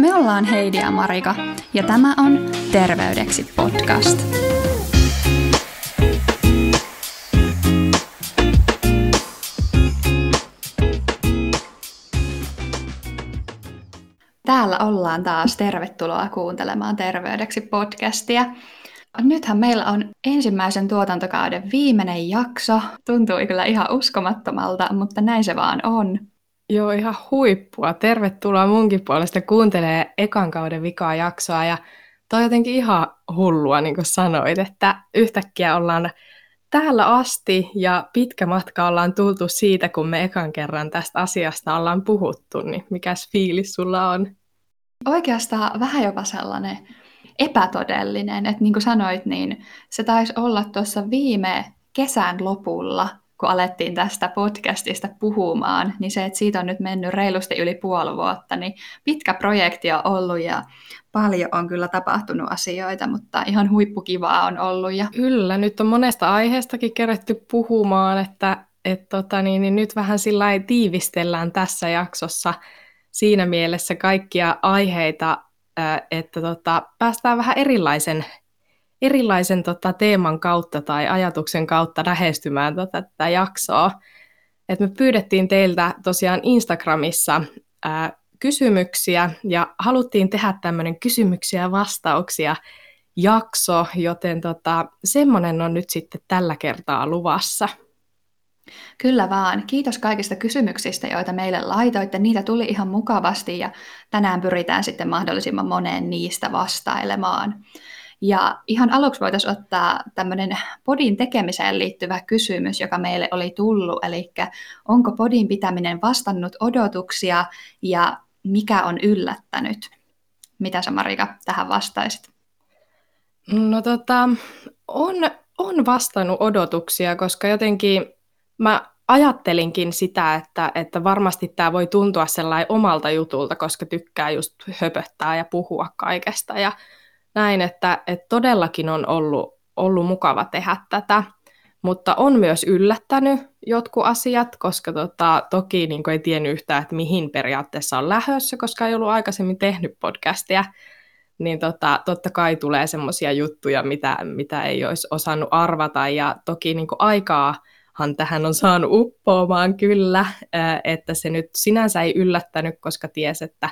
Me ollaan Heidi ja Marika, ja tämä on Terveydeksi podcast. Täällä ollaan taas. Tervetuloa kuuntelemaan Terveydeksi podcastia. Nythän meillä on ensimmäisen tuotantokauden viimeinen jakso. Tuntuu kyllä ihan uskomattomalta, mutta näin se vaan on. Joo, ihan huippua. Tervetuloa munkin puolesta kuuntelemaan ekan kauden vikaa jaksoa. Ja toi on jotenkin ihan hullua, niin kuin sanoit, että yhtäkkiä ollaan täällä asti ja pitkä matka ollaan tultu siitä, kun me ekan kerran tästä asiasta ollaan puhuttu. Niin mikäs fiilis sulla on? Oikeastaan vähän jopa sellainen epätodellinen, että niin kuin sanoit, niin se taisi olla tuossa viime kesän lopulla, kun alettiin tästä podcastista puhumaan, niin se, että siitä on nyt mennyt reilusti yli puoli vuotta, niin pitkä projekti on ollut ja paljon on kyllä tapahtunut asioita, mutta ihan huippukivaa on ollut. Ja kyllä, nyt on monesta aiheestakin keretty puhumaan, että nyt vähän sillä lailla tiivistellään tässä jaksossa siinä mielessä kaikkia aiheita, että päästään vähän erilaisen teeman kautta tai ajatuksen kautta lähestymään tätä jaksoa. Et me pyydettiin teiltä tosiaan Instagramissa kysymyksiä ja haluttiin tehdä tämmöinen kysymyksiä ja vastauksia jakso, joten semmoinen on nyt sitten tällä kertaa luvassa. Kyllä vaan. Kiitos kaikista kysymyksistä, joita meille laitoitte. Niitä tuli ihan mukavasti ja tänään pyritään sitten mahdollisimman moneen niistä vastailemaan. Ja ihan aluksi voitaisiin ottaa tämmöinen podin tekemiseen liittyvä kysymys, joka meille oli tullut. Eli onko podin pitäminen vastannut odotuksia ja mikä on yllättänyt? Mitä sä, Marika, tähän vastaisit? No on vastannut odotuksia, koska jotenkin mä ajattelinkin sitä, että varmasti tämä voi tuntua sellainen omalta jutulta, koska tykkää just höpöttää ja puhua kaikesta ja näin, että todellakin on ollut mukava tehdä tätä, mutta on myös yllättänyt jotkut asiat, koska toki niin kuin ei tiennyt yhtään, että mihin periaatteessa on lähdössä, koska ei ollut aikaisemmin tehnyt podcastia, niin totta kai tulee semmoisia juttuja, mitä ei olisi osannut arvata, ja toki niin kuin aikaahan tähän on saanut uppoamaan kyllä, että se nyt sinänsä ei yllättänyt, koska tiesi, että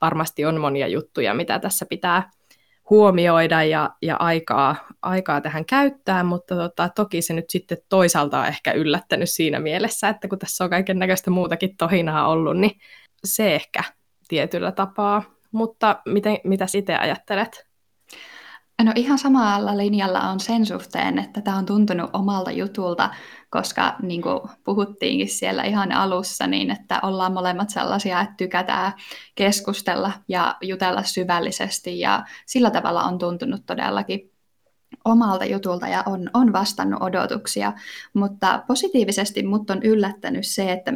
varmasti on monia juttuja, mitä tässä pitää huomioida ja aikaa tähän käyttää, mutta toki se nyt sitten toisaalta on ehkä yllättänyt siinä mielessä, että kun tässä on kaiken näköistä muutakin tohinaa ollut, niin se ehkä tietyllä tapaa. Mutta mitä itse ajattelet? No ihan samalla linjalla on sen suhteen, että tämä on tuntunut omalta jutulta, koska niin kuin puhuttiinkin siellä ihan alussa, niin että ollaan molemmat sellaisia, että tykätään keskustella ja jutella syvällisesti ja sillä tavalla on tuntunut todellakin omalta jutulta ja on vastannut odotuksia, mutta positiivisesti mut on yllättänyt se, että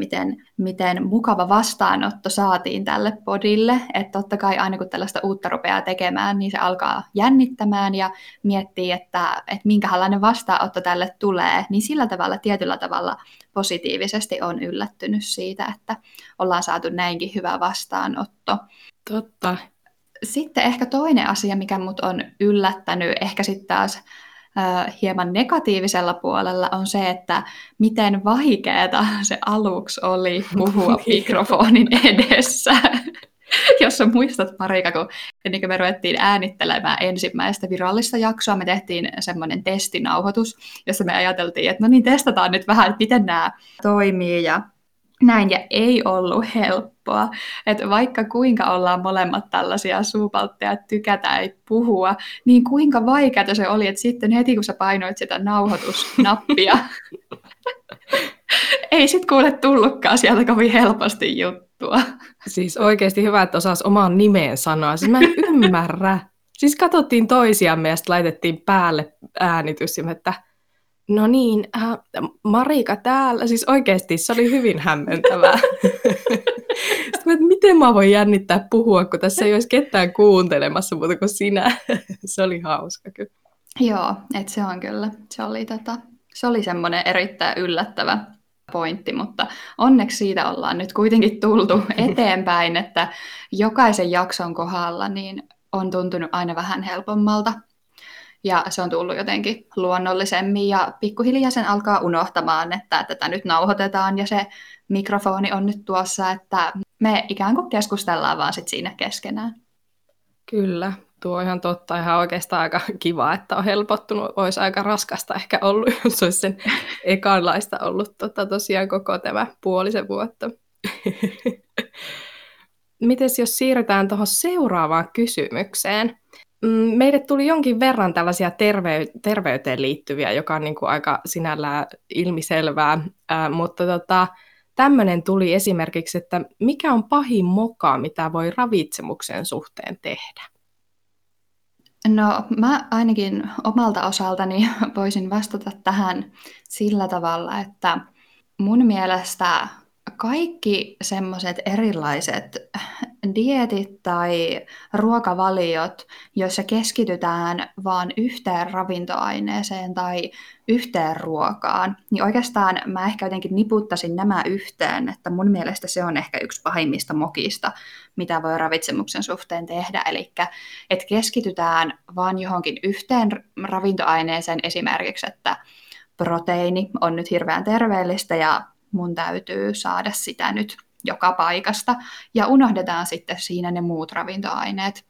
miten mukava vastaanotto saatiin tälle podille, että totta kai aina kun tällaista uutta rupeaa tekemään, niin se alkaa jännittämään ja miettii, että minkälainen vastaanotto tälle tulee, niin sillä tavalla tietyllä tavalla positiivisesti on yllättynyt siitä, että ollaan saatu näinkin hyvä vastaanotto. Totta. Sitten ehkä toinen asia, mikä mut on yllättänyt, ehkä sitten taas hieman negatiivisella puolella, on se, että miten vaikeeta se aluksi oli puhua mikrofonin edessä. Jos sä muistat, Marika, kun ennen kuin me ruvettiin äänittelemään ensimmäistä virallista jaksoa, me tehtiin semmoinen testinauhoitus, jossa me ajateltiin, että no niin, testataan nyt vähän, että miten nämä toimii ja näin, ja ei ollut helppoa, että vaikka kuinka ollaan molemmat tällaisia suupaltteja, että tykätään ei puhua, niin kuinka vaikeata se oli, että sitten heti kun sä painoit sitä nauhoitusnappia, ei sit kuule tullutkaan sieltä kovin helposti juttua. Siis oikeasti hyvä, että osas oman nimeen sanoa, siis mä en ymmärrä. Siis katsottiin toisiamme ja sitten laitettiin päälle äänitys, että no niin, Marika täällä, siis oikeasti se oli hyvin hämmentävää. Sitten, miten mä voin jännittää puhua, kun tässä ei olisi ketään kuuntelemassa muuta kuin sinä. Se oli hauska kyllä. Joo, että se on kyllä. Se oli semmoinen erittäin yllättävä pointti, mutta onneksi siitä ollaan nyt kuitenkin tultu eteenpäin, että jokaisen jakson kohdalla niin on tuntunut aina vähän helpommalta. Ja se on tullut jotenkin luonnollisemmin ja pikkuhiljaa sen alkaa unohtamaan, että tätä nyt nauhoitetaan ja se mikrofoni on nyt tuossa, että me ikään kuin keskustellaan vaan sit siinä keskenään. Kyllä, tuo on ihan totta. Ihan oikeastaan aika kiva, että on helpottunut. Olisi aika raskasta ehkä ollut, jos olisi sen ekanlaista ollut tosiaan koko tämä puolisen vuotta. Mites jos siirrytään tuohon seuraavaan kysymykseen? Meille tuli jonkin verran tällaisia terveyteen liittyviä, joka on niin kuin aika sinällään ilmiselvää, mutta tämmöinen tuli esimerkiksi, että mikä on pahin moka, mitä voi ravitsemuksen suhteen tehdä? No mä ainakin omalta osaltani voisin vastata tähän sillä tavalla, että mun mielestä kaikki semmoiset erilaiset dietit tai ruokavaliot, joissa keskitytään vaan yhteen ravintoaineeseen tai yhteen ruokaan, niin oikeastaan mä ehkä jotenkin niputtaisin nämä yhteen, että mun mielestä se on ehkä yksi pahimmista mokista, mitä voi ravitsemuksen suhteen tehdä, eli että keskitytään vaan johonkin yhteen ravintoaineeseen esimerkiksi, että proteiini on nyt hirveän terveellistä ja mun täytyy saada sitä nyt joka paikasta, ja unohdetaan sitten siinä ne muut ravintoaineet.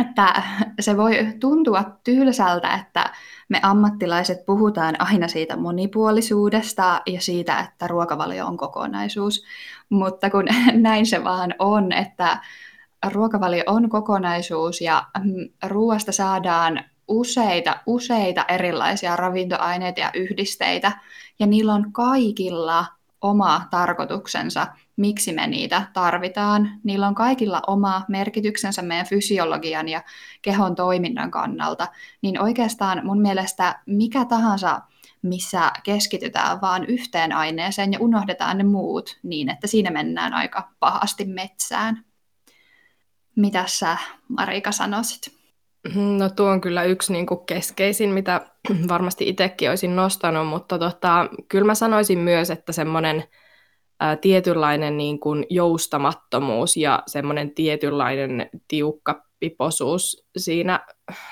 Että se voi tuntua tylsältä, että me ammattilaiset puhutaan aina siitä monipuolisuudesta ja siitä, että ruokavalio on kokonaisuus, mutta kun näin se vaan on, että ruokavalio on kokonaisuus ja ruoasta saadaan useita erilaisia ravintoaineita ja yhdisteitä, ja niillä on kaikilla oma tarkoituksensa, miksi me niitä tarvitaan. Niillä on kaikilla oma merkityksensä meidän fysiologian ja kehon toiminnan kannalta. Niin oikeastaan mun mielestä mikä tahansa, missä keskitytään vaan yhteen aineeseen ja unohdetaan ne muut, niin että siinä mennään aika pahasti metsään. Mitä sä, Marika, sanoisit? No tuo on kyllä yksi keskeisin, mitä varmasti itsekin olisin nostanut, mutta kyllä mä sanoisin myös, että semmoinen tietynlainen joustamattomuus ja semmoinen tietynlainen tiukka piposuus siinä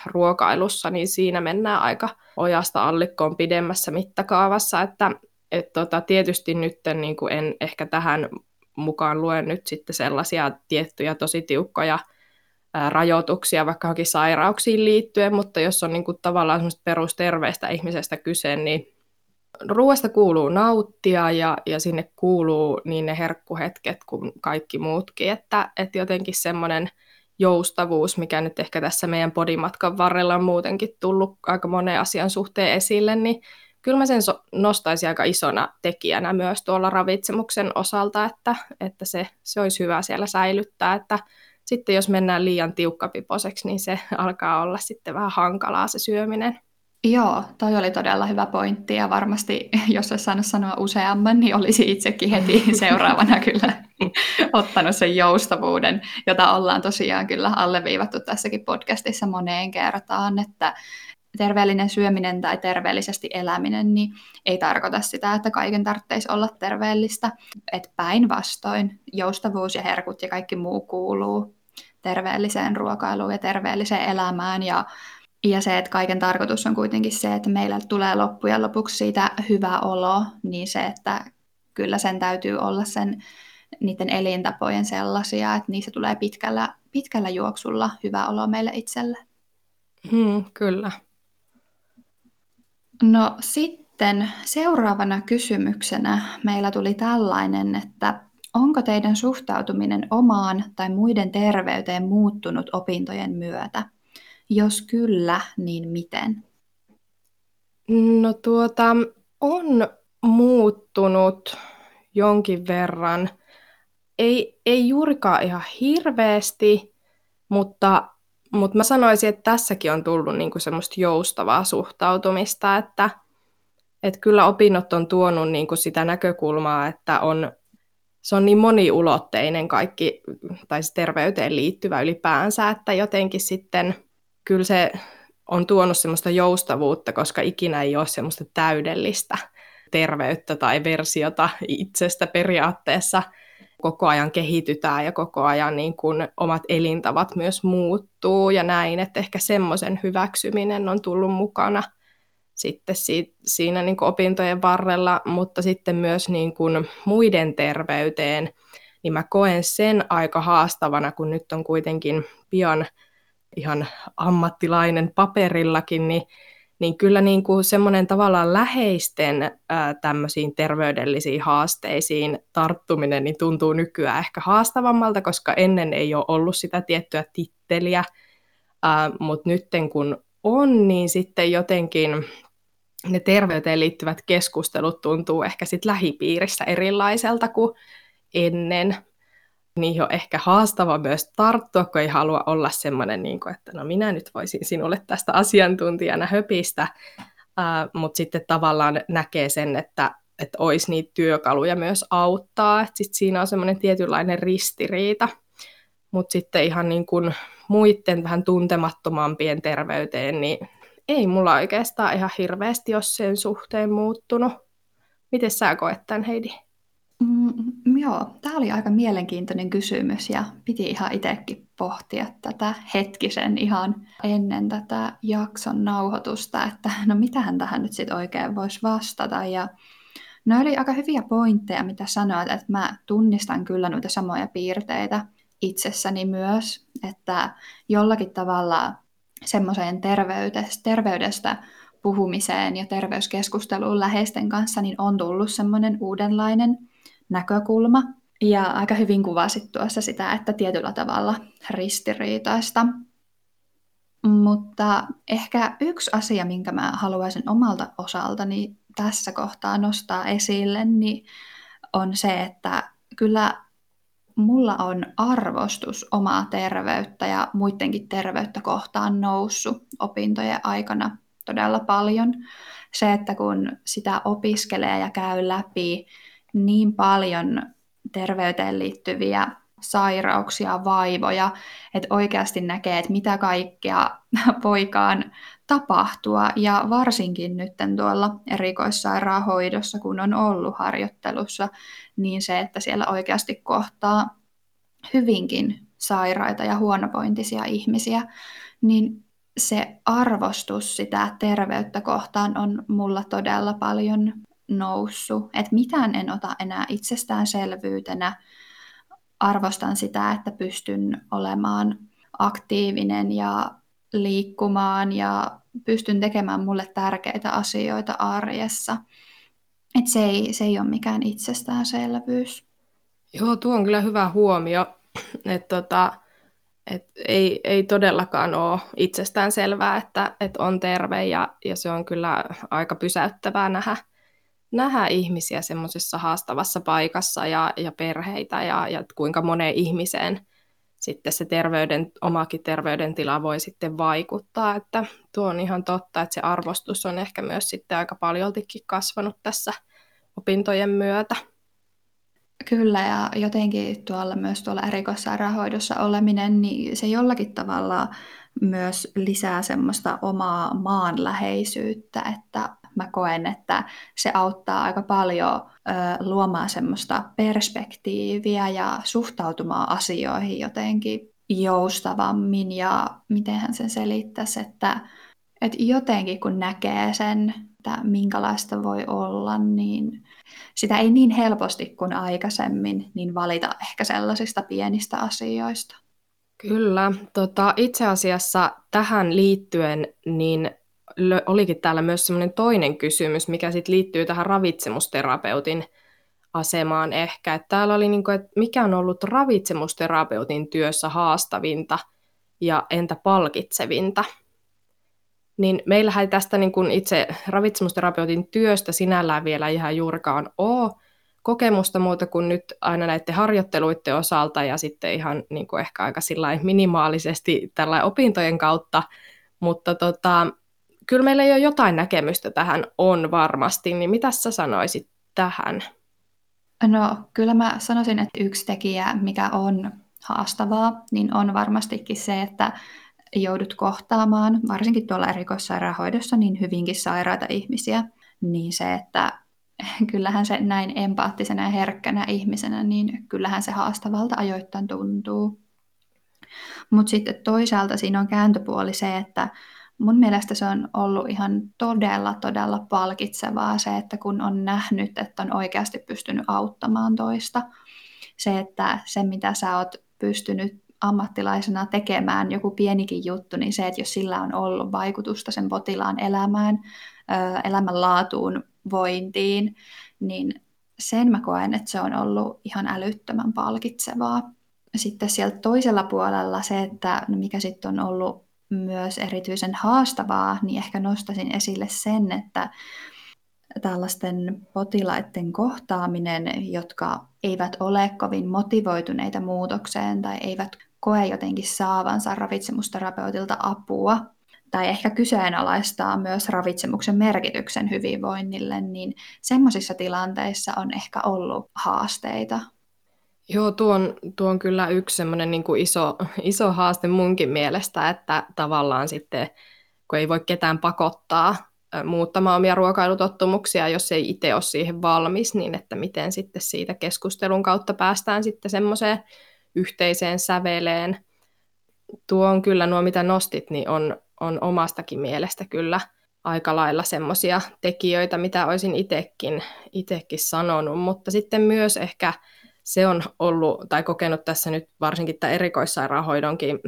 ruokailussa, niin siinä mennään aika ojasta allikkoon pidemmässä mittakaavassa, että tietysti nyt en ehkä tähän mukaan lue nyt sitten sellaisia tiettyjä tosi tiukkoja rajoituksia vaikka johonkin sairauksiin liittyen, mutta jos on tavallaan semmoista perusterveistä ihmisestä kyse, niin ruoasta kuuluu nauttia ja sinne kuuluu niin ne herkkuhetket kuin kaikki muutkin, että jotenkin semmoinen joustavuus, mikä nyt ehkä tässä meidän podimatkan varrella on muutenkin tullut aika monen asian suhteen esille, niin kyllä mä sen nostaisin aika isona tekijänä myös tuolla ravitsemuksen osalta, että se olisi hyvä siellä säilyttää, että sitten jos mennään liian tiukkapiposeksi, niin se alkaa olla sitten vähän hankalaa se syöminen. Joo, toi oli todella hyvä pointti ja varmasti jos olisi saanut sanoa useamman, niin olisi itsekin heti seuraavana kyllä ottanut sen joustavuuden, jota ollaan tosiaan kyllä alleviivattu tässäkin podcastissa moneen kertaan, että terveellinen syöminen tai terveellisesti eläminen niin ei tarkoita sitä, että kaiken tarvitsisi olla terveellistä. Että päinvastoin joustavuus ja herkut ja kaikki muu kuuluu terveelliseen ruokailuun ja terveelliseen elämään. Ja se, että kaiken tarkoitus on kuitenkin se, että meillä tulee loppujen lopuksi siitä hyvä olo, niin se, että kyllä sen täytyy olla niiden elintapojen sellaisia, että niistä tulee pitkällä juoksulla hyvä olo meille itselle. Kyllä. No sitten seuraavana kysymyksenä meillä tuli tällainen, että onko teidän suhtautuminen omaan tai muiden terveyteen muuttunut opintojen myötä? Jos kyllä, niin miten? No on muuttunut jonkin verran. Ei juurikaan ihan hirveästi, mutta mä sanoisin, että tässäkin on tullut semmoista joustavaa suhtautumista, että kyllä opinnot on tuonut sitä näkökulmaa, että se on niin moniulotteinen kaikki, tai se terveyteen liittyvä ylipäänsä, että jotenkin sitten kyllä se on tuonut semmoista joustavuutta, koska ikinä ei ole semmoista täydellistä terveyttä tai versiota itsestä periaatteessa koko ajan kehitytään ja koko ajan niin kuin omat elintavat myös muuttuu ja näin, että ehkä semmoisen hyväksyminen on tullut mukana sitten siinä niin kuin opintojen varrella, mutta sitten myös niin kuin muiden terveyteen, niin mä koen sen aika haastavana, kun nyt on kuitenkin pian ihan ammattilainen paperillakin, niin kyllä niin kuin semmoinen tavallaan läheisten tämmöisiin terveydellisiin haasteisiin tarttuminen niin tuntuu nykyään ehkä haastavammalta, koska ennen ei ole ollut sitä tiettyä titteliä, mutta nytten kun on, niin sitten jotenkin ne terveyteen liittyvät keskustelut tuntuu ehkä sit lähipiirissä erilaiselta kuin ennen. Niihin on ehkä haastava myös tarttua, kun ei halua olla semmoinen, että no minä nyt voisin sinulle tästä asiantuntijana höpistä, mutta sitten tavallaan näkee sen, että olisi niitä työkaluja myös auttaa, että sitten siinä on semmoinen tietynlainen ristiriita, mutta sitten ihan niin kuin muiden vähän tuntemattomampien terveyteen, niin ei mulla oikeastaan ihan hirveästi ole sen suhteen muuttunut. Miten sä koet tämän, Heidi? Joo, tämä oli aika mielenkiintoinen kysymys ja piti ihan itsekin pohtia tätä hetkisen ihan ennen tätä jakson nauhoitusta, että no mitähän tähän nyt sitten oikein voisi vastata. Ja no oli aika hyviä pointteja, mitä sanoit, että mä tunnistan kyllä noita samoja piirteitä itsessäni myös, että jollakin tavalla semmoiseen terveydestä puhumiseen ja terveyskeskusteluun läheisten kanssa niin on tullut semmoinen uudenlainen näkökulma. Ja aika hyvin kuvasit tuossa sitä, että tietyllä tavalla ristiriitaista. Mutta ehkä yksi asia, minkä mä haluaisin omalta osaltani tässä kohtaa nostaa esille, niin on se, että kyllä mulla on arvostus omaa terveyttä ja muidenkin terveyttä kohtaan noussut opintojen aikana todella paljon. Se, että kun sitä opiskelee ja käy läpi niin paljon terveyteen liittyviä sairauksia, vaivoja, että oikeasti näkee, että mitä kaikkea voikaan tapahtua. Ja varsinkin nyt tuolla erikoissairaanhoidossa, kun on ollut harjoittelussa, niin se, että siellä oikeasti kohtaa hyvinkin sairaita ja huonovointisia ihmisiä, niin se arvostus sitä terveyttä kohtaan on mulla todella paljon noussut, että mitään en ota enää itsestäänselvyytenä. Arvostan sitä, että pystyn olemaan aktiivinen ja liikkumaan ja pystyn tekemään mulle tärkeitä asioita arjessa. Että se ei ole mikään itsestäänselvyys. Joo, tuo on kyllä hyvä huomio, että ei todellakaan ole itsestäänselvää, että on terve ja se on kyllä aika pysäyttävää nähdä ihmisiä semmoisessa haastavassa paikassa ja perheitä ja kuinka moneen ihmiseen sitten se omakin terveydentila voi sitten vaikuttaa. Että tuo on ihan totta, että se arvostus on ehkä myös sitten aika paljoltikin kasvanut tässä opintojen myötä. Kyllä, ja jotenkin myös tuolla erikoissairaanhoidossa oleminen, niin se jollakin tavalla myös lisää semmoista omaa maanläheisyyttä, että mä koen, että se auttaa aika paljon luomaan semmoista perspektiiviä ja suhtautumaan asioihin jotenkin joustavammin. Ja mitenhän sen selittäisi, että jotenkin kun näkee sen, että minkälaista voi olla, niin sitä ei niin helposti kuin aikaisemmin niin valita ehkä sellaisista pienistä asioista. Kyllä. Itse asiassa tähän liittyen niin olikin täällä myös semmoinen toinen kysymys, mikä sitten liittyy tähän ravitsemusterapeutin asemaan ehkä. Että täällä oli, että mikä on ollut ravitsemusterapeutin työssä haastavinta ja entä palkitsevinta? Niin meillähän ei tästä itse ravitsemusterapeutin työstä sinällään vielä ihan juurikaan ole kokemusta muuta kuin nyt aina näiden harjoitteluiden osalta ja sitten ihan ehkä aika minimaalisesti tällä opintojen kautta, mutta kyllä meillä jo jotain näkemystä tähän on varmasti, niin mitä sä sanoisit tähän? No kyllä mä sanoisin, että yksi tekijä, mikä on haastavaa, niin on varmastikin se, että joudut kohtaamaan, varsinkin tuolla erikoissairaanhoidossa, niin hyvinkin sairaita ihmisiä, niin se, että kyllähän se näin empaattisena ja herkkänä ihmisenä, niin kyllähän se haastavalta ajoittain tuntuu. Mutta sitten toisaalta siinä on kääntöpuoli se, että mun mielestä se on ollut ihan todella palkitsevaa se, että kun on nähnyt, että on oikeasti pystynyt auttamaan toista. Se, että se mitä sä oot pystynyt ammattilaisena tekemään, joku pienikin juttu, niin se, että jos sillä on ollut vaikutusta sen potilaan elämään, elämänlaatuun, vointiin, niin sen mä koen, että se on ollut ihan älyttömän palkitsevaa. Sitten sieltä toisella puolella se, että mikä sitten on ollut myös erityisen haastavaa, niin ehkä nostaisin esille sen, että tällaisten potilaiden kohtaaminen, jotka eivät ole kovin motivoituneita muutokseen tai eivät koe jotenkin saavansa ravitsemusterapeutilta apua tai ehkä kyseenalaistaa myös ravitsemuksen merkityksen hyvinvoinnille, niin semmoisissa tilanteissa on ehkä ollut haasteita. Joo, tuo on kyllä yksi semmoinen niin kuin iso haaste munkin mielestä, että tavallaan sitten, kun ei voi ketään pakottaa muuttamaan omia ruokailutottumuksia, jos ei itse ole siihen valmis, niin että miten sitten siitä keskustelun kautta päästään sitten semmoiseen yhteiseen säveleen. Tuo on kyllä, nuo mitä nostit, niin on omastakin mielestä kyllä aika lailla semmoisia tekijöitä, mitä olisin itsekin sanonut, mutta sitten myös ehkä se on ollut tai kokenut tässä nyt varsinkin tämän erikoissairaanhoidonkin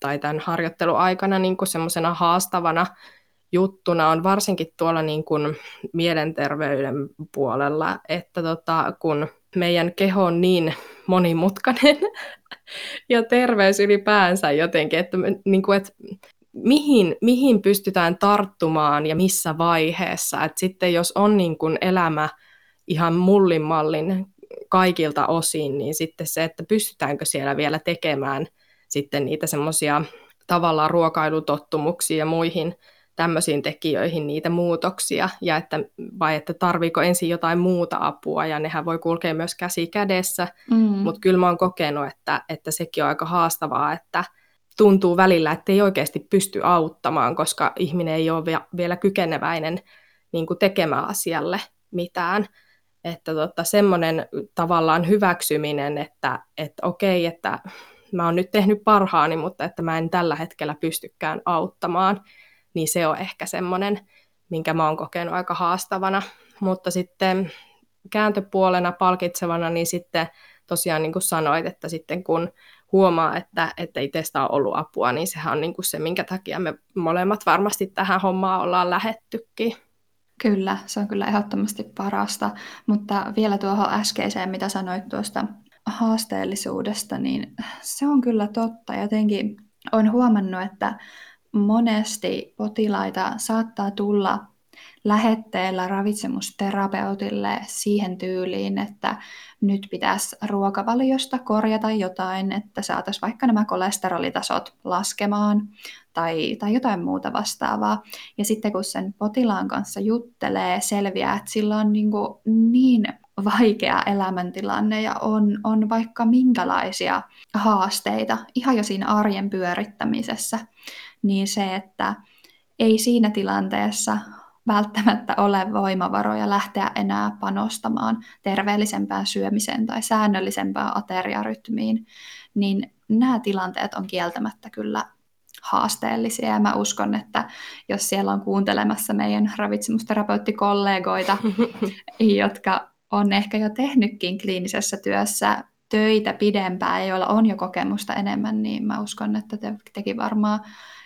tai tämän harjoitteluaikana niin kuin semmoisena haastavana juttuna on varsinkin tuolla niin kuin mielenterveyden puolella, että kun meidän keho on niin monimutkainen ja terveys ylipäänsä jotenkin, että, niin kuin, että mihin pystytään tarttumaan ja missä vaiheessa, että sitten jos on niin kuin elämä ihan mullinmallin kaikilta osin, niin sitten se, että pystytäänkö siellä vielä tekemään sitten niitä semmoisia tavallaan ruokailutottumuksia ja muihin tämmöisiin tekijöihin niitä muutoksia, ja että, vai että tarviiko ensin jotain muuta apua, ja nehän voi kulkea myös käsi kädessä, mutta kyllä mä oon kokenut, että sekin on aika haastavaa, että tuntuu välillä, että ei oikeasti pysty auttamaan, koska ihminen ei ole vielä kykeneväinen niin kuin tekemään asialle mitään. Että semmoinen tavallaan hyväksyminen, että okei, että mä oon nyt tehnyt parhaani, mutta että mä en tällä hetkellä pystykään auttamaan, niin se on ehkä semmoinen, minkä mä oon kokenut aika haastavana. Mutta sitten kääntöpuolena palkitsevana, niin sitten tosiaan niin kuin sanoit, että sitten kun huomaa, että itsestä on ollut apua, niin sehän on niin kuin se, minkä takia me molemmat varmasti tähän hommaan ollaan lähettykin. Kyllä, se on kyllä ehdottomasti parasta, mutta vielä tuohon äskeiseen, mitä sanoit tuosta haasteellisuudesta, niin se on kyllä totta. Jotenkin olen huomannut, että monesti potilaita saattaa tulla lähetteellä ravitsemusterapeutille siihen tyyliin, että nyt pitäisi ruokavaliosta korjata jotain, että saataisiin vaikka nämä kolesterolitasot laskemaan tai jotain muuta vastaavaa. Ja sitten kun sen potilaan kanssa juttelee, selviää, että sillä on niin vaikea elämäntilanne ja on vaikka minkälaisia haasteita ihan jo siinä arjen pyörittämisessä, niin se, että ei siinä tilanteessa välttämättä ole voimavaroja lähteä enää panostamaan terveellisempään syömiseen tai säännöllisempään ateriarytmiin, niin nämä tilanteet on kieltämättä kyllä haasteellisia. Ja mä uskon, että jos siellä on kuuntelemassa meidän ravitsemusterapeuttikollegoita, jotka on ehkä jo tehnytkin kliinisessä työssä töitä pidempään ja joilla on jo kokemusta enemmän, niin mä uskon, että tekin varmaan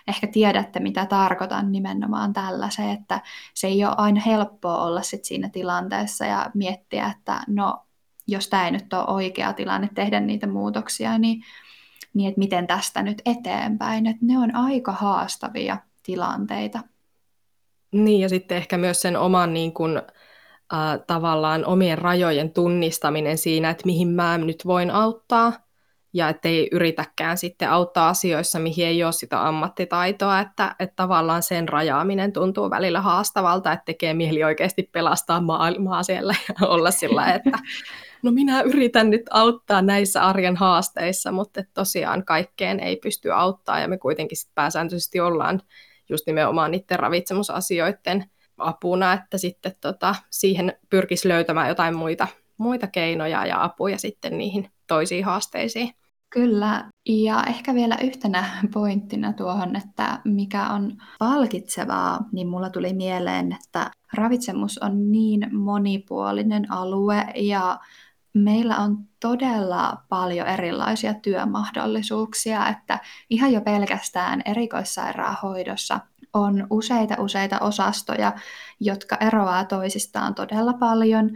ehkä tiedätte, mitä tarkoitan nimenomaan tällä. Se, että se ei ole aina helppoa olla sit siinä tilanteessa ja miettiä, että no, jos tämä ei nyt ole oikea tilanne tehdä niitä muutoksia, niin että miten tästä nyt eteenpäin. Että ne on aika haastavia tilanteita. Niin, ja sitten ehkä myös sen oman niin kuin tavallaan omien rajojen tunnistaminen siinä, että mihin mä nyt voin auttaa, ja ettei yritäkään sitten auttaa asioissa, mihin ei ole sitä ammattitaitoa, että tavallaan sen rajaaminen tuntuu välillä haastavalta, että tekee mieli oikeasti pelastaa maailmaa siellä ja olla sillä, että no minä yritän nyt auttaa näissä arjen haasteissa, mutta tosiaan kaikkeen ei pysty auttaa, ja me kuitenkin pääsääntöisesti ollaan just nimenomaan niiden ravitsemusasioiden apuna, että sitten siihen pyrkisi löytämään jotain muita keinoja ja apuja sitten niihin toisiin haasteisiin. Kyllä, ja ehkä vielä yhtenä pointtina tuohon, että mikä on palkitsevaa, niin mulla tuli mieleen, että ravitsemus on niin monipuolinen alue ja meillä on todella paljon erilaisia työmahdollisuuksia, että ihan jo pelkästään erikoissairaanhoidossa on useita osastoja, jotka eroaa toisistaan todella paljon.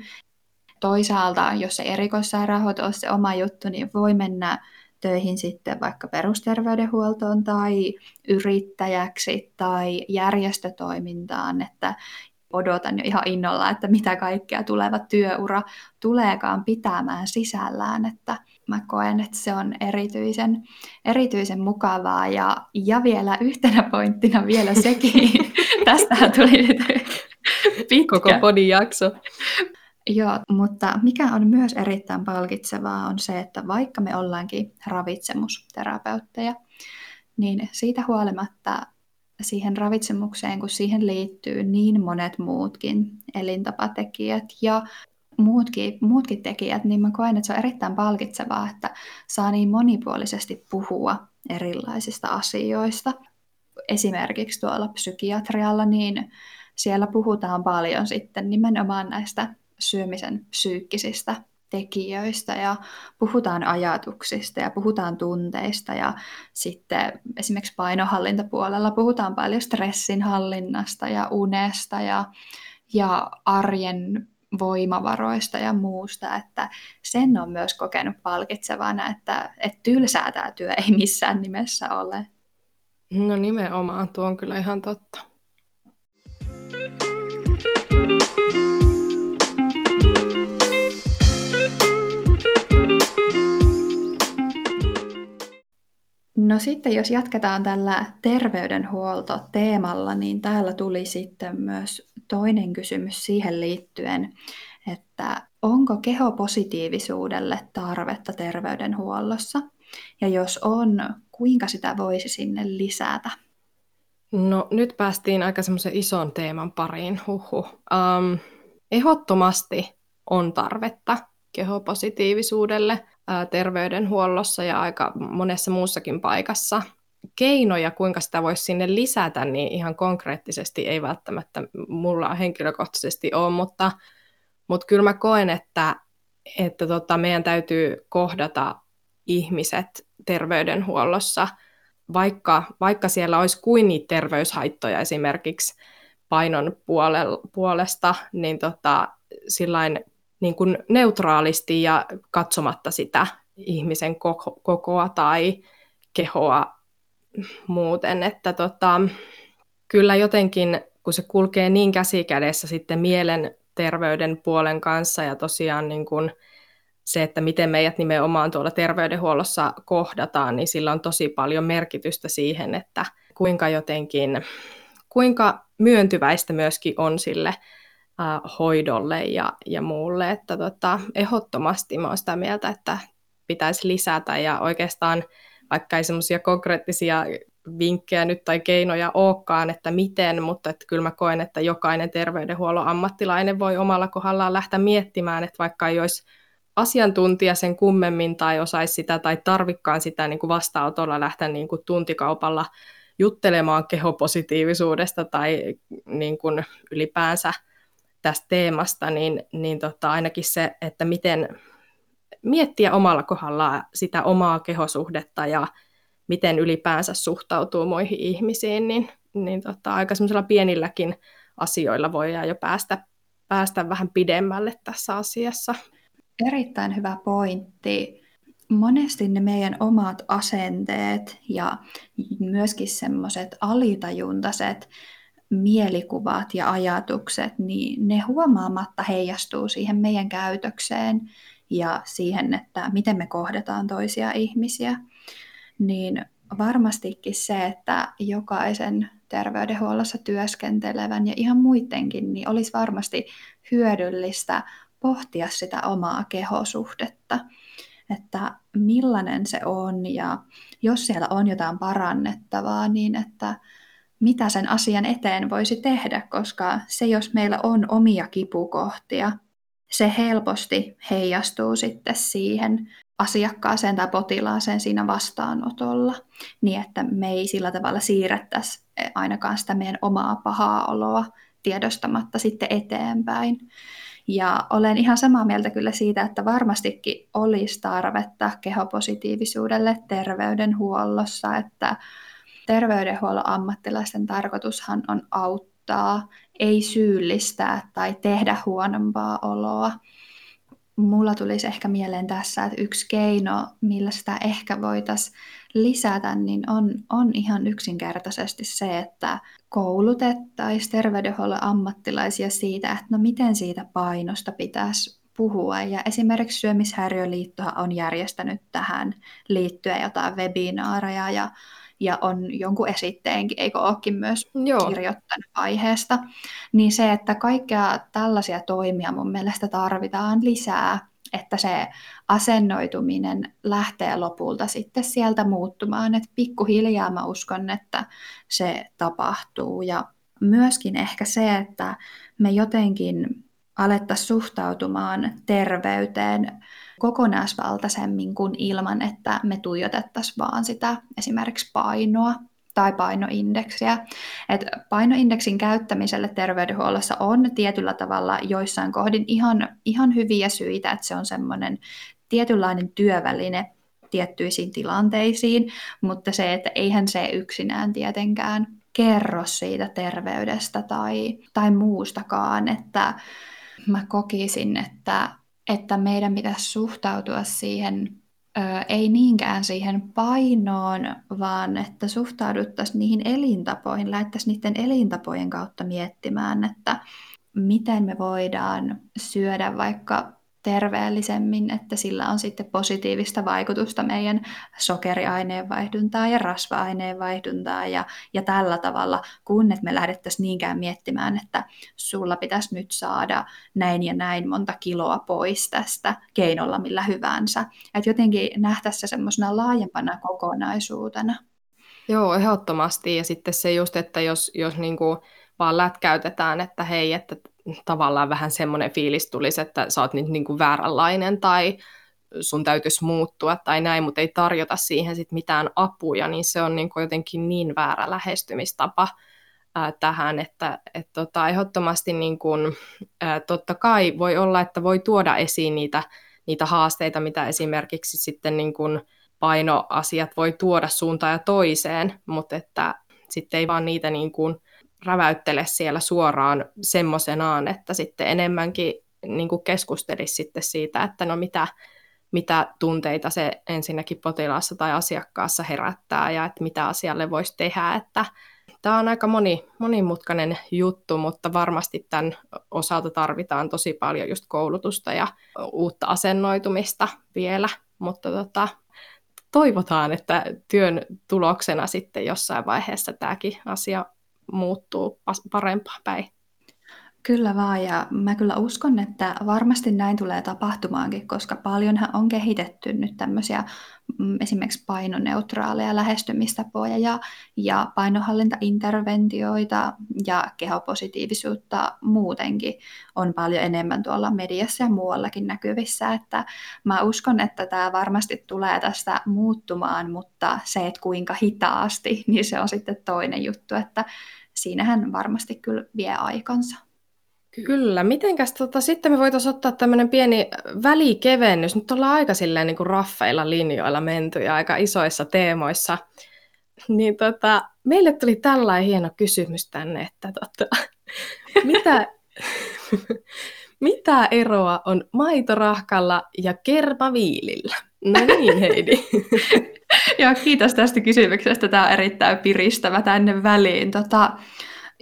Toisaalta, jos se erikoissairaanhoito on se oma juttu, niin voi mennä töihin sitten vaikka perusterveydenhuoltoon tai yrittäjäksi tai järjestötoimintaan, että odotan jo ihan innolla, että mitä kaikkea tuleva työura tuleekaan pitämään sisällään, että mä koen, että se on erityisen mukavaa ja vielä yhtenä pointtina vielä sekin, tästähän tuli nyt pitkä. Koko podijakso. Joo, mutta mikä on myös erittäin palkitsevaa on se, että vaikka me ollaankin ravitsemusterapeutteja, niin siitä huolimatta siihen ravitsemukseen, kun siihen liittyy niin monet muutkin elintapatekijät ja muutkin tekijät, niin mä koen, että se on erittäin palkitsevaa, että saa niin monipuolisesti puhua erilaisista asioista. Esimerkiksi tuolla psykiatrialla, niin siellä puhutaan paljon sitten nimenomaan näistä syömisen psyykkisistä tekijöistä ja puhutaan ajatuksista ja puhutaan tunteista ja sitten esimerkiksi painohallintapuolella puhutaan paljon stressin hallinnasta ja unesta ja arjen voimavaroista ja muusta, että sen on myös kokenut palkitsevana, että tylsää tämä työ ei missään nimessä ole. No nimenomaan, tuo on kyllä ihan totta. No sitten jos jatketaan tällä terveydenhuoltoteemalla, niin täällä tuli sitten myös toinen kysymys siihen liittyen, että onko kehopositiivisuudelle tarvetta terveydenhuollossa? Ja jos on, kuinka sitä voisi sinne lisätä? No nyt päästiin aika semmoisen ison teeman pariin, ehdottomasti on tarvetta kehopositiivisuudelle terveydenhuollossa ja aika monessa muussakin paikassa. Keinoja, kuinka sitä voisi sinne lisätä, niin ihan konkreettisesti ei välttämättä mulla henkilökohtaisesti ole, mutta kyllä mä koen, että meidän täytyy kohdata ihmiset terveydenhuollossa, vaikka siellä olisi kuin niitä terveyshaittoja esimerkiksi painon puolesta, niin sillain niin kuin neutraalisti ja katsomatta sitä ihmisen kokoa tai kehoa muuten, että kyllä jotenkin, kun se kulkee niin käsi kädessä sitten mielen terveyden puolen kanssa ja tosiaan niin kuin se, että miten meidät nimenomaan tuolla terveydenhuollossa kohdataan, niin sillä on tosi paljon merkitystä siihen, että kuinka myöntyväistä myöskin on sille hoidolle ja muulle, että ehdottomasti mä oon sitä mieltä, että pitäisi lisätä ja oikeastaan vaikka ei semmoisia konkreettisia vinkkejä nyt tai keinoja olekaan, että miten, mutta että kyllä mä koen, että jokainen terveydenhuollon ammattilainen voi omalla kohdallaan lähteä miettimään, että vaikka ei olisi asiantuntija sen kummemmin tai osaisi sitä tai tarvikkaan sitä niin kuin vastaanotolla lähteä niin kuin tuntikaupalla juttelemaan kehopositiivisuudesta tai niin kuin ylipäänsä tästä teemasta, niin ainakin se, että miten miettiä omalla kohdallaan sitä omaa kehosuhdetta ja miten ylipäänsä suhtautuu muihin ihmisiin, niin aika semmoisilla pienilläkin asioilla voidaan jo päästä vähän pidemmälle tässä asiassa. Erittäin hyvä pointti. Monesti ne meidän omat asenteet ja myöskin semmoiset alitajuntaiset mielikuvat ja ajatukset, niin ne huomaamatta heijastuu siihen meidän käytökseen ja siihen, että miten me kohdataan toisia ihmisiä. Niin varmastikin se, että jokaisen terveydenhuollossa työskentelevän ja ihan muidenkin, niin olisi varmasti hyödyllistä pohtia sitä omaa kehosuhdetta, että millainen se on ja jos siellä on jotain parannettavaa, niin että mitä sen asian eteen voisi tehdä, koska se, jos meillä on omia kipukohtia, se helposti heijastuu sitten siihen asiakkaaseen tai potilaaseen siinä vastaanotolla, niin että me ei sillä tavalla siirrettäisi ainakaan sitä meidän omaa pahaa oloa tiedostamatta sitten eteenpäin. Ja olen ihan samaa mieltä kyllä siitä, että varmastikin olisi tarvetta kehopositiivisuudelle terveydenhuollossa, että terveydenhuollon ammattilaisten tarkoitushan on auttaa, ei syyllistää tai tehdä huonompaa oloa. Mulla tulisi ehkä mieleen tässä, että yksi keino, millä sitä ehkä voitaisiin lisätä, niin on ihan yksinkertaisesti se, että koulutettaisiin terveydenhuollon ammattilaisia siitä, että no miten siitä painosta pitäisi puhua. Ja esimerkiksi Syömishäiriöliittohan on järjestänyt tähän liittyen jotain webinaareja ja on jonkun esitteenkin, eikö olekin myös kirjoittanut aiheesta, niin se, että kaikkea tällaisia toimia mun mielestä tarvitaan lisää, että se asennoituminen lähtee lopulta sitten sieltä muuttumaan, että pikkuhiljaa mä uskon, että se tapahtuu. Ja myöskin ehkä se, että me jotenkin alettaisiin suhtautumaan terveyteen kokonaisvaltaisemmin kuin ilman, että me tuijotettaisiin vaan sitä esimerkiksi painoa tai painoindeksiä. Et painoindeksin käyttämiselle terveydenhuollossa on tietyllä tavalla joissain kohdin ihan hyviä syitä, että se on semmoinen tietynlainen työväline tiettyisiin tilanteisiin, mutta se, että eihän se yksinään tietenkään kerro siitä terveydestä tai muustakaan, että mä kokisin, että meidän pitäisi suhtautua siihen, ei niinkään siihen painoon, vaan että suhtauduttaisiin niihin elintapoihin, lähdettäisiin niiden elintapojen kautta miettimään, että miten me voidaan syödä vaikka terveellisemmin, että sillä on sitten positiivista vaikutusta meidän sokeriaineenvaihduntaan ja rasva-aineenvaihduntaan ja tällä tavalla, kun et me lähdettäisiin niinkään miettimään, että sulla pitäisi nyt saada näin ja näin monta kiloa pois tästä keinolla millä hyvänsä. Että jotenkin nähtäisiin se semmoisena laajempana kokonaisuutena. Joo, ehdottomasti. Ja sitten se just, että jos niinku vaan lätkäytetään, että hei, että tavallaan vähän semmoinen fiilis tulisi, että sä oot nyt niin kuin vääränlainen tai sun täytyisi muuttua tai näin, mutta ei tarjota siihen sit mitään apuja, niin se on niin kuin jotenkin niin väärä lähestymistapa tähän, että ehdottomasti niin kuin, totta kai voi olla, että voi tuoda esiin niitä haasteita, mitä esimerkiksi sitten niin kuin painoasiat voi tuoda suuntaan ja toiseen, mutta että sitten ei vaan niitä niin kuin räväyttele siellä suoraan semmoisenaan, että sitten enemmänkin niin kuin keskustelisi sitten siitä, että no mitä tunteita se ensinnäkin potilaassa tai asiakkaassa herättää ja että mitä asialle voisi tehdä. Että tämä on aika monimutkainen juttu, mutta varmasti tämän osalta tarvitaan tosi paljon just koulutusta ja uutta asennoitumista vielä, mutta toivotaan, että työn tuloksena sitten jossain vaiheessa tämäkin asia muuttuu parempaan päin. Kyllä vaan, ja mä kyllä uskon, että varmasti näin tulee tapahtumaankin, koska paljonhan on kehitetty nyt tämmöisiä esimerkiksi painoneutraaleja lähestymistapoja ja painohallintainterventioita ja kehopositiivisuutta muutenkin on paljon enemmän tuolla mediassa ja muuallakin näkyvissä, että mä uskon, että tämä varmasti tulee tästä muuttumaan, mutta se, että kuinka hitaasti, niin se on sitten toinen juttu, että siinähän varmasti kyllä vie aikansa. Kyllä. Mitenkäs sitten me voitaisiin ottaa tämmöinen pieni välikevennys. Nyt ollaan aika silleen niin kuin raffeilla linjoilla menty ja aika isoissa teemoissa. Niin meille tuli tällainen hieno kysymys tänne, että mitä eroa on maitorahkalla ja kermaviilillä? No niin, Heidi. Joo, kiitos tästä kysymyksestä. Tämä on erittäin piristävä tänne väliin.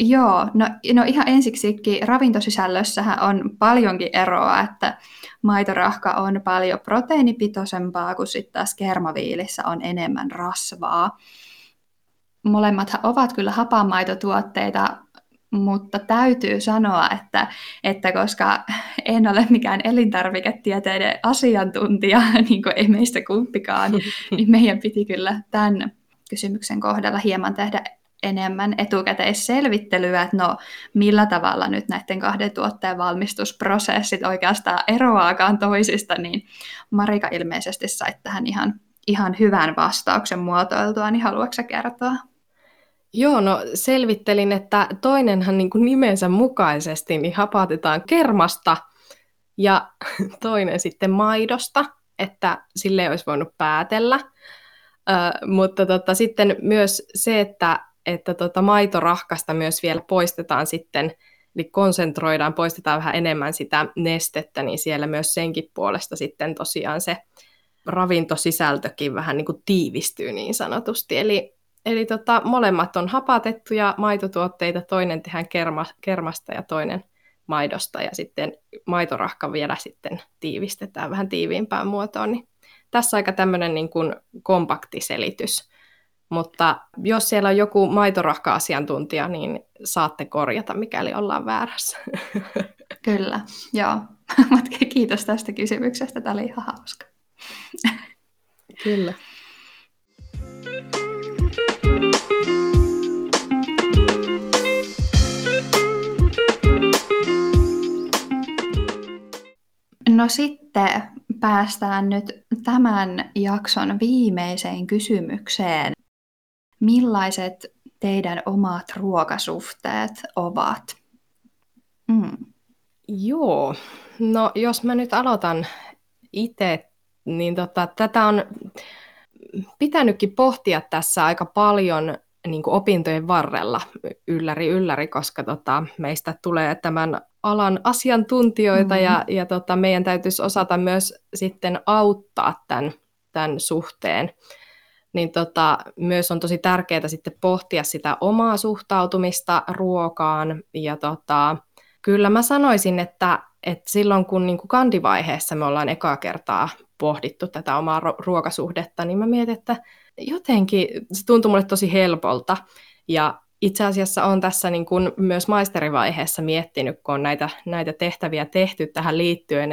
Joo, no ihan ensiksikin ravintosisällössähän on paljonkin eroa, että maitorahka on paljon proteiinipitoisempaa, kun sitten taas kermaviilissä on enemmän rasvaa. Molemmathan ovat kyllä hapanmaitotuotteita, mutta täytyy sanoa, että koska en ole mikään elintarviketieteiden asiantuntija, niin kuin ei meistä kumpikaan, niin meidän piti kyllä tämän kysymyksen kohdalla hieman tehdä enemmän etukäteisselvittelyä, että no millä tavalla nyt näiden kahden tuotteen valmistusprosessit oikeastaan eroaakaan toisista, niin Marika ilmeisesti sai tähän ihan hyvän vastauksen muotoiltua, niin haluatko sä kertoa? Joo, no selvittelin, että toinenhan niin kuin nimensä mukaisesti niin hapatetaan kermasta ja toinen sitten maidosta, että sille ei olisi voinut päätellä. Mutta sitten myös se, että maitorahkasta myös vielä poistetaan sitten, eli konsentroidaan, poistetaan vähän enemmän sitä nestettä, niin siellä myös senkin puolesta sitten tosiaan se ravintosisältökin vähän niin kuin tiivistyy niin sanotusti. Eli molemmat on hapatettuja maitotuotteita, toinen tehdään kermasta ja toinen maidosta, ja sitten maitorahka vielä sitten tiivistetään vähän tiiviimpään muotoon. Niin tässä aika tämmöinen niin kuin kompakti selitys, mutta jos siellä on joku maitorahka-asiantuntija, niin saatte korjata, mikäli ollaan väärässä. Kyllä, joo. Kiitos tästä kysymyksestä, tämä oli ihan hauska. Kyllä. No sitten päästään nyt tämän jakson viimeiseen kysymykseen. Millaiset teidän omat ruokasuhteet ovat? Joo, no jos mä nyt aloitan itse, niin tätä on pitänytkin pohtia tässä aika paljon niin kuin opintojen varrella, ylläri, koska meistä tulee tämän alan asiantuntijoita ja meidän täytyisi osata myös sitten auttaa tämän suhteen. Niin myös on tosi tärkeää sitten pohtia sitä omaa suhtautumista ruokaan ja kyllä mä sanoisin, että silloin kun niin kuin kandivaiheessa me ollaan ekaa kertaa pohdittu tätä omaa ruokasuhdetta, niin mä mietin, että jotenkin se tuntui mulle tosi helpolta. Ja itse asiassa olen tässä niin kuin myös maisterivaiheessa miettinyt, kun on näitä tehtäviä tehty tähän liittyen,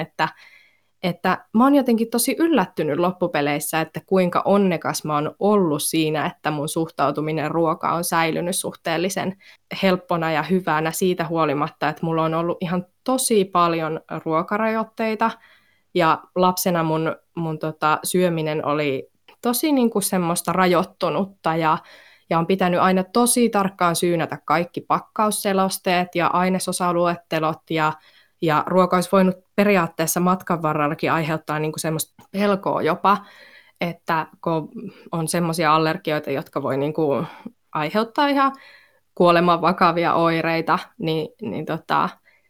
että mä oon jotenkin tosi yllättynyt loppupeleissä, että kuinka onnekas mä oon ollut siinä, että mun suhtautuminen ruokaan on säilynyt suhteellisen helppona ja hyvänä siitä huolimatta, että mulla on ollut ihan tosi paljon ruokarajoitteita. Ja lapsena mun syöminen oli tosi niin kuin semmoista rajoittunutta ja on pitänyt aina tosi tarkkaan syynätä kaikki pakkausselosteet ja ainesosaluettelot ja ruoka olisi voinut periaatteessa matkan varrellakin aiheuttaa niin kuin semmoista pelkoa jopa, että kun on semmoisia allergioita, jotka voi niin kuin aiheuttaa ihan kuoleman vakavia oireita, niin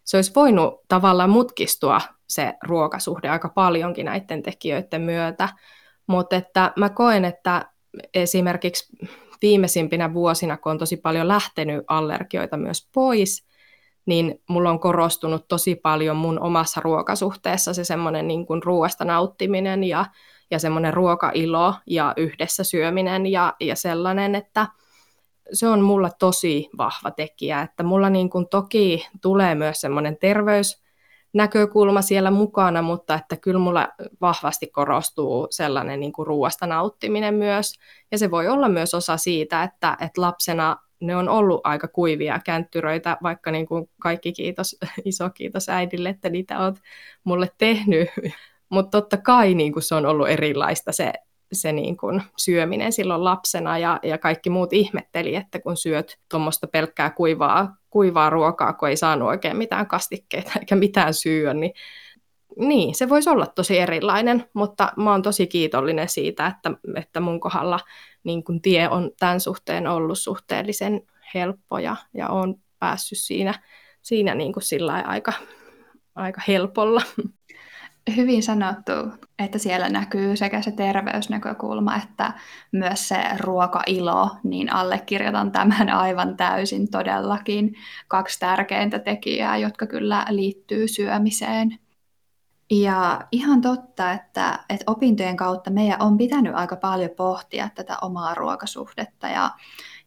se olisi voinut tavallaan mutkistua se ruokasuhde aika paljonkin näiden tekijöiden myötä, mutta että mä koen, että esimerkiksi viimeisimpinä vuosina, kun on tosi paljon lähtenyt allergioita myös pois, niin mulla on korostunut tosi paljon mun omassa ruokasuhteessa se semmoinen niin kuin ruoasta nauttiminen ja semmoinen ruokailo ja yhdessä syöminen ja sellainen, että se on mulla tosi vahva tekijä, että mulla niin kuin toki tulee myös semmoinen terveysnäkökulma siellä mukana, mutta että kyllä mulla vahvasti korostuu sellainen niin kuin ruoasta nauttiminen myös, ja se voi olla myös osa siitä, että lapsena ne on ollut aika kuivia känttyröitä, vaikka niin kuin kaikki kiitos, iso kiitos äidille, että niitä olet mulle tehnyt, mutta totta kai niin kuin se on ollut erilaista se niin kuin syöminen silloin lapsena ja kaikki muut ihmetteli, että kun syöt tuommoista pelkkää kuivaa ruokaa, kun ei saanut oikein mitään kastikkeita eikä mitään syyä, niin se voisi olla tosi erilainen, mutta mä oon tosi kiitollinen siitä, että mun kohdalla niin kun tie on tämän suhteen ollut suhteellisen helppo ja oon päässyt siinä niin kun sillain aika helpolla. Hyvin sanottu, että siellä näkyy sekä se terveysnäkökulma että myös se ruokailo, niin allekirjoitan tämän aivan täysin todellakin. Kaksi tärkeintä tekijää, jotka kyllä liittyy syömiseen. Ja ihan totta, että opintojen kautta meidän on pitänyt aika paljon pohtia tätä omaa ruokasuhdetta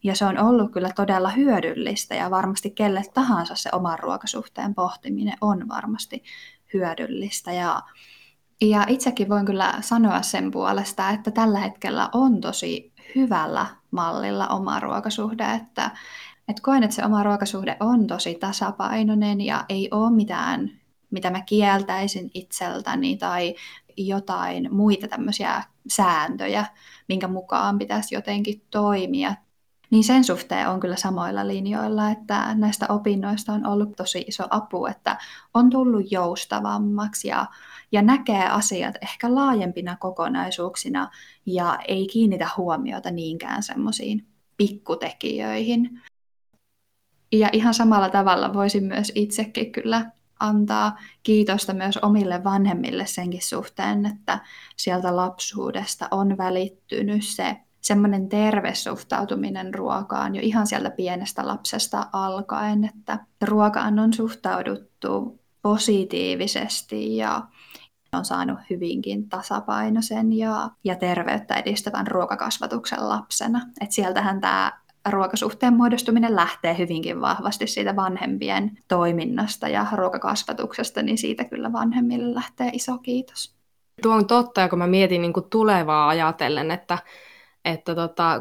ja se on ollut kyllä todella hyödyllistä ja varmasti kelle tahansa se oman ruokasuhteen pohtiminen on varmasti hyödyllistä. Ja itsekin voin kyllä sanoa sen puolesta, että tällä hetkellä on tosi hyvällä mallilla oma ruokasuhde, että koen, että se oma ruokasuhde on tosi tasapainoinen ja ei ole mitään, mitä mä kieltäisin itseltäni tai jotain muita tämmöisiä sääntöjä, minkä mukaan pitäisi jotenkin toimia. Niin sen suhteen on kyllä samoilla linjoilla, että näistä opinnoista on ollut tosi iso apu, että on tullut joustavammaksi ja näkee asiat ehkä laajempina kokonaisuuksina ja ei kiinnitä huomiota niinkään semmoisiin pikkutekijöihin. Ja ihan samalla tavalla voisin myös itsekin kyllä antaa kiitosta myös omille vanhemmille senkin suhteen, että sieltä lapsuudesta on välittynyt se semmoinen terve suhtautuminen ruokaan jo ihan sieltä pienestä lapsesta alkaen, että ruokaan on suhtauduttu positiivisesti ja on saanut hyvinkin tasapainoisen ja terveyttä edistävän ruokakasvatuksen lapsena. Et sieltähän tämä ruokasuhteen muodostuminen lähtee hyvinkin vahvasti siitä vanhempien toiminnasta ja ruokakasvatuksesta, niin siitä kyllä vanhemmille lähtee iso kiitos. Tuo on totta, ja kun mä mietin niin kuin tulevaa ajatellen, että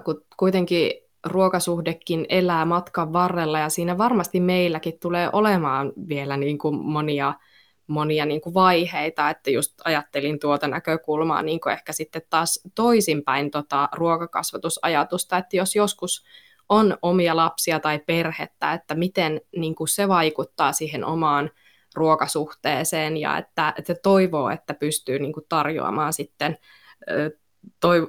kun kuitenkin ruokasuhdekin elää matkan varrella, ja siinä varmasti meilläkin tulee olemaan vielä niin kuin monia niin kuin vaiheita, että just ajattelin tuota näkökulmaa niin kuin ehkä sitten taas toisinpäin ruokakasvatusajatusta, että jos joskus on omia lapsia tai perhettä, että miten niin kuin se vaikuttaa siihen omaan ruokasuhteeseen, ja että toivoo, että pystyy niin kuin tarjoamaan sitten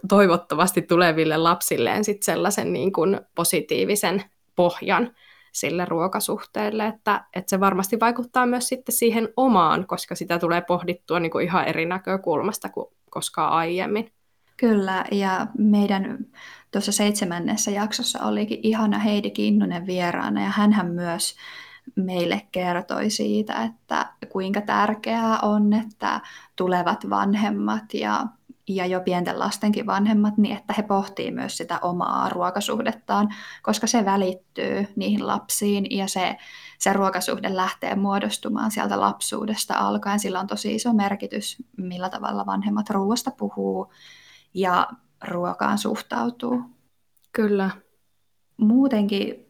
toivottavasti tuleville lapsilleen sit sellaisen niin kuin positiivisen pohjan sille ruokasuhteelle, että se varmasti vaikuttaa myös sitten siihen omaan, koska sitä tulee pohdittua niin kuin ihan eri näkökulmasta kuin koskaan aiemmin. Kyllä, ja meidän tuossa 7. jaksossa olikin ihana Heidi Kinnunen vieraana, ja hänhän myös meille kertoi siitä, että kuinka tärkeää on, että tulevat vanhemmat ja jo pienten lastenkin vanhemmat, niin että he pohtii myös sitä omaa ruokasuhdettaan, koska se välittyy niihin lapsiin ja se ruokasuhde lähtee muodostumaan sieltä lapsuudesta alkaen. Sillä on tosi iso merkitys, millä tavalla vanhemmat ruoasta puhuu ja ruokaan suhtautuu. Kyllä. Muutenkin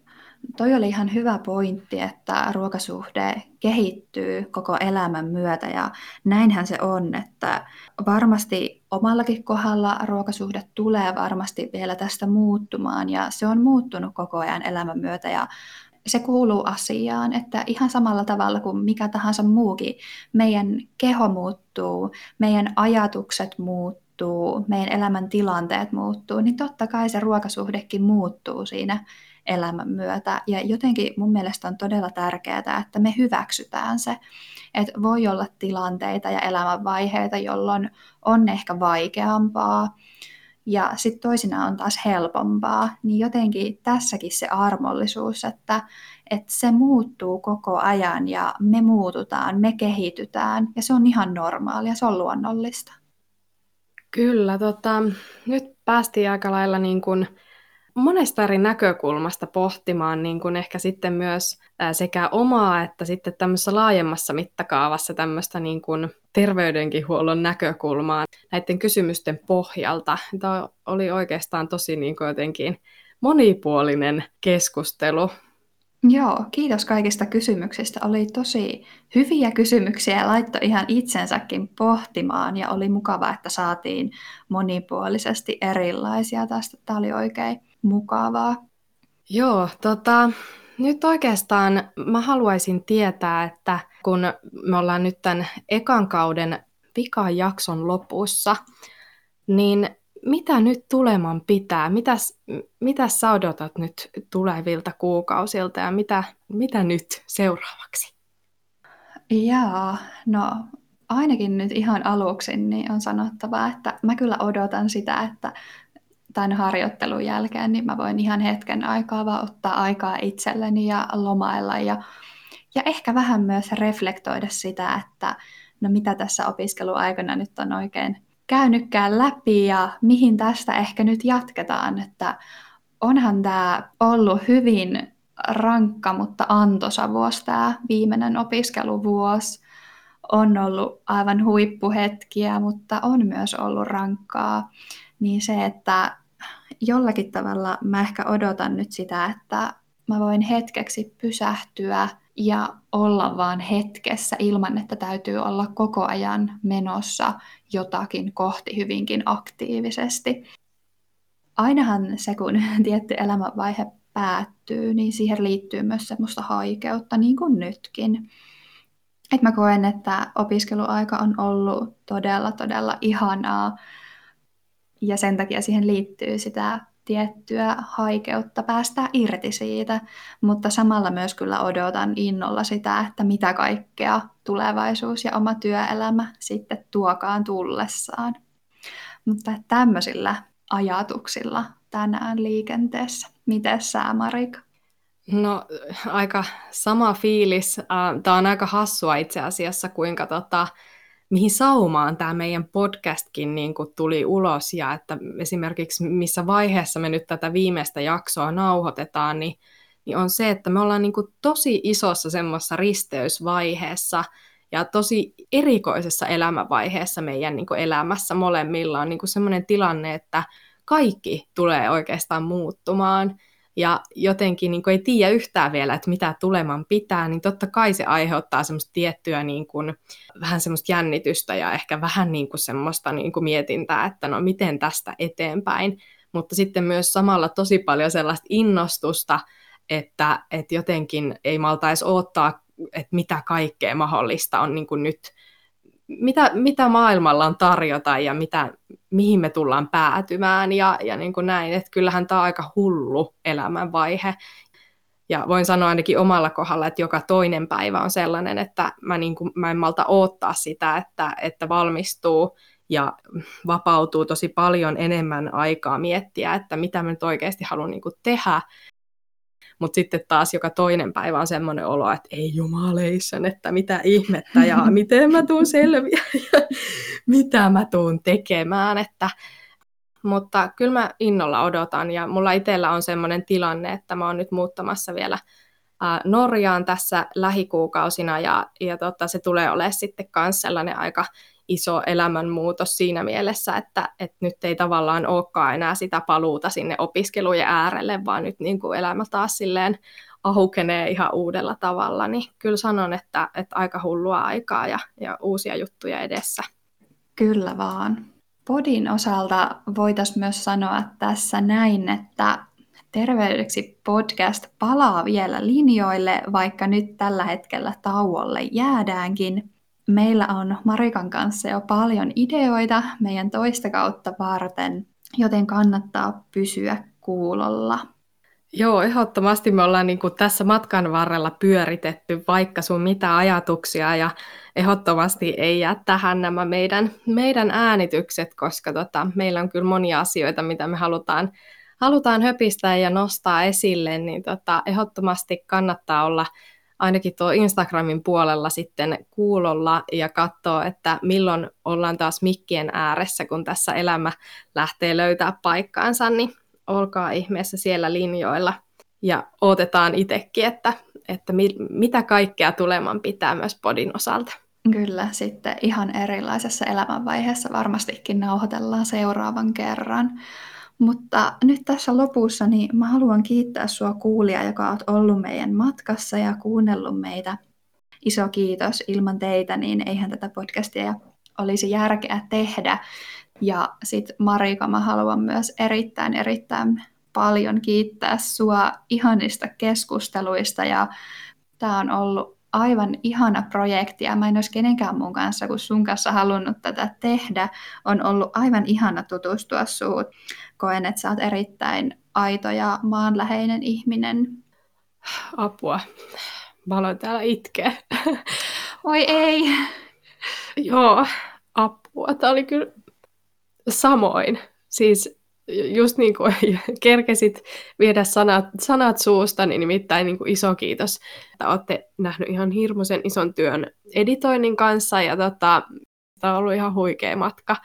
toi oli ihan hyvä pointti, että ruokasuhde kehittyy koko elämän myötä, ja näinhän se on, että varmasti omallakin kohdalla ruokasuhde tulee varmasti vielä tästä muuttumaan, ja se on muuttunut koko ajan elämän myötä, ja se kuuluu asiaan, että ihan samalla tavalla kuin mikä tahansa muukin, meidän keho muuttuu, meidän ajatukset muuttuu, meidän elämän tilanteet muuttuu, niin totta kai se ruokasuhdekin muuttuu siinä elämän myötä. Ja jotenkin mun mielestä on todella tärkeää, että me hyväksytään se, että voi olla tilanteita ja elämänvaiheita, jolloin on ehkä vaikeampaa ja sitten toisinaan on taas helpompaa. Niin jotenkin tässäkin se armollisuus, että se muuttuu koko ajan ja me muututaan, me kehitytään ja se on ihan normaalia, se on luonnollista. Kyllä, nyt päästiin aika lailla niin kuin monesta eri näkökulmasta pohtimaan niin kuin ehkä sitten myös sekä omaa että sitten tämmöisessä laajemmassa mittakaavassa tämmöistä niin kuin terveydenhuollon näkökulmaa näiden kysymysten pohjalta. Tämä oli oikeastaan tosi niin kuin jotenkin monipuolinen keskustelu. Joo, kiitos kaikista kysymyksistä. Oli tosi hyviä kysymyksiä ja laittoi ihan itsensäkin pohtimaan ja oli mukava, että saatiin monipuolisesti erilaisia tästä. Tämä oli oikein mukavaa. Joo, nyt oikeastaan mä haluaisin tietää, että kun me ollaan nyt tämän ekan kauden vikajakson lopussa, niin mitä nyt tuleman pitää? Mitä sä odotat nyt tulevilta kuukausilta ja mitä nyt seuraavaksi? Jaa, no ainakin nyt ihan aluksi niin on sanottava, että mä kyllä odotan sitä, että tämän harjoittelun jälkeen niin mä voin ihan hetken aikaa vaan ottaa aikaa itselleni ja lomailla ja ehkä vähän myös reflektoida sitä, että no mitä tässä opiskeluaikana nyt on oikein käynytkään läpi ja mihin tästä ehkä nyt jatketaan, että onhan tämä ollut hyvin rankka, mutta antoisa vuosi tämä viimeinen opiskeluvuosi. On ollut aivan huippuhetkiä, mutta on myös ollut rankkaa. Niin se, että jollakin tavalla mä ehkä odotan nyt sitä, että mä voin hetkeksi pysähtyä ja olla vaan hetkessä ilman, että täytyy olla koko ajan menossa jotakin kohti hyvinkin aktiivisesti. Ainahan se, kun tietty elämänvaihe päättyy, niin siihen liittyy myös semmoista haikeutta, niin kuin nytkin. Et mä koen, että opiskeluaika on ollut todella ihanaa, ja sen takia siihen liittyy sitä tiettyä haikeutta päästää irti siitä, mutta samalla myös kyllä odotan innolla sitä, että mitä kaikkea tulevaisuus ja oma työelämä sitten tuokaan tullessaan. Mutta tämmöisillä ajatuksilla tänään liikenteessä. Mites sä, Marika? No, aika sama fiilis. Tämä on aika hassua itse asiassa, kuinka mihin saumaan tämä meidän podcastkin niin kuin tuli ulos, ja että esimerkiksi missä vaiheessa me nyt tätä viimeistä jaksoa nauhoitetaan, niin on se, että me ollaan niin kuin tosi isossa semmoisessa risteysvaiheessa ja tosi erikoisessa elämänvaiheessa meidän niin kuin elämässä molemmilla on niin kuin semmoinen tilanne, että kaikki tulee oikeastaan muuttumaan. Ja jotenkin niin kuin ei tiedä yhtään vielä, että mitä tuleman pitää, niin totta kai se aiheuttaa semmoista tiettyä niin kuin, vähän semmoista jännitystä ja ehkä vähän niin kuin semmoista niin kuin mietintää, että no miten tästä eteenpäin. Mutta sitten myös samalla tosi paljon sellaista innostusta, että jotenkin ei maltaisi odottaa, että mitä kaikkea mahdollista on niin kuin nyt, mitä maailmalla on tarjota ja mihin me tullaan päätymään ja niin kuin näin, että kyllähän tämä on aika hullu elämänvaihe. Ja voin sanoa ainakin omalla kohdalla, että joka toinen päivä on sellainen, että mä en malta odottaa sitä, että valmistuu ja vapautuu tosi paljon enemmän aikaa miettiä, että mitä mä nyt oikeasti haluan niin kuin tehdä. Mutta sitten taas joka toinen päivä on semmoinen olo, että ei jumaleisen, että mitä ihmettä ja miten mä tuun selviä ja mitä mä tuun tekemään. Mutta kyllä mä innolla odotan ja mulla itsellä on semmoinen tilanne, että mä oon nyt muuttamassa vielä Norjaan tässä lähikuukausina ja se tulee olemaan sitten myös sellainen aika iso elämänmuutos siinä mielessä, että nyt ei tavallaan olekaan enää sitä paluuta sinne opiskelujen äärelle, vaan nyt niin kuin elämä taas silleen aukenee ihan uudella tavalla, niin kyllä sanon, että aika hullua aikaa ja uusia juttuja edessä. Kyllä vaan. Podin osalta voitaisiin myös sanoa tässä näin, että Terveydeksi podcast palaa vielä linjoille, vaikka nyt tällä hetkellä tauolle jäädäänkin. Meillä on Marikan kanssa jo paljon ideoita meidän toista kautta varten, joten kannattaa pysyä kuulolla. Joo, ehdottomasti me ollaan niin kuin tässä matkan varrella pyöritetty vaikka sun mitä ajatuksia ja ehdottomasti ei jää tähän nämä meidän äänitykset, koska meillä on kyllä monia asioita, mitä me halutaan höpistää ja nostaa esille, niin ehdottomasti kannattaa olla ainakin tuo Instagramin puolella sitten kuulolla ja katsoa, että milloin ollaan taas mikkien ääressä, kun tässä elämä lähtee löytää paikkaansa, niin olkaa ihmeessä siellä linjoilla. Ja odotetaan itsekin, että mitä kaikkea tuleman pitää myös podin osalta. Kyllä, sitten ihan erilaisessa elämänvaiheessa varmastikin nauhoitellaan seuraavan kerran. Mutta nyt tässä lopussa niin mä haluan kiittää sua kuulijaa, joka oot ollut meidän matkassa ja kuunnellut meitä. Iso kiitos. Ilman teitä niin eihän tätä podcastia olisi järkeä tehdä. Ja sit Marika, mä haluan myös erittäin paljon kiittää sua ihanista keskusteluista. Ja tää on ollut aivan ihana projekti ja mä en olisi kenenkään muun kanssa kuin sun kanssa halunnut tätä tehdä. On ollut aivan ihana tutustua suut. Koen, että sä oot erittäin aito ja maanläheinen ihminen. Apua. Mä aloin täällä itkeä. Oi ei. Joo, apua. Tää oli kyllä samoin. Siis just niin kuin kerkesit viedä sanat suusta, niin nimittäin niin kuin iso kiitos, että olette nähnyt ihan hirmuisen ison työn editoinnin kanssa ja tämä on ollut ihan huikea matka.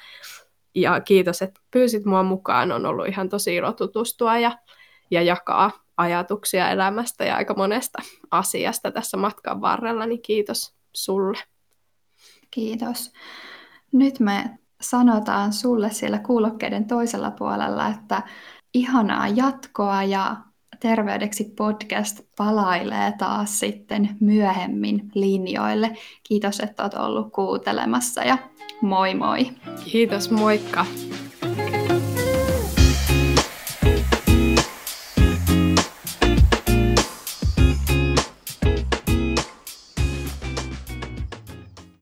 Ja kiitos, että pyysit mua mukaan. On ollut ihan tosi ilo tutustua ja jakaa ajatuksia elämästä ja aika monesta asiasta tässä matkan varrella, niin kiitos sulle. Kiitos. Nyt me sanotaan sulle siellä kuulokkeiden toisella puolella, että ihanaa jatkoa ja Terveydeksi podcast palailee taas sitten myöhemmin linjoille. Kiitos, että olet ollut kuuntelemassa ja moi moi. Kiitos, moikka.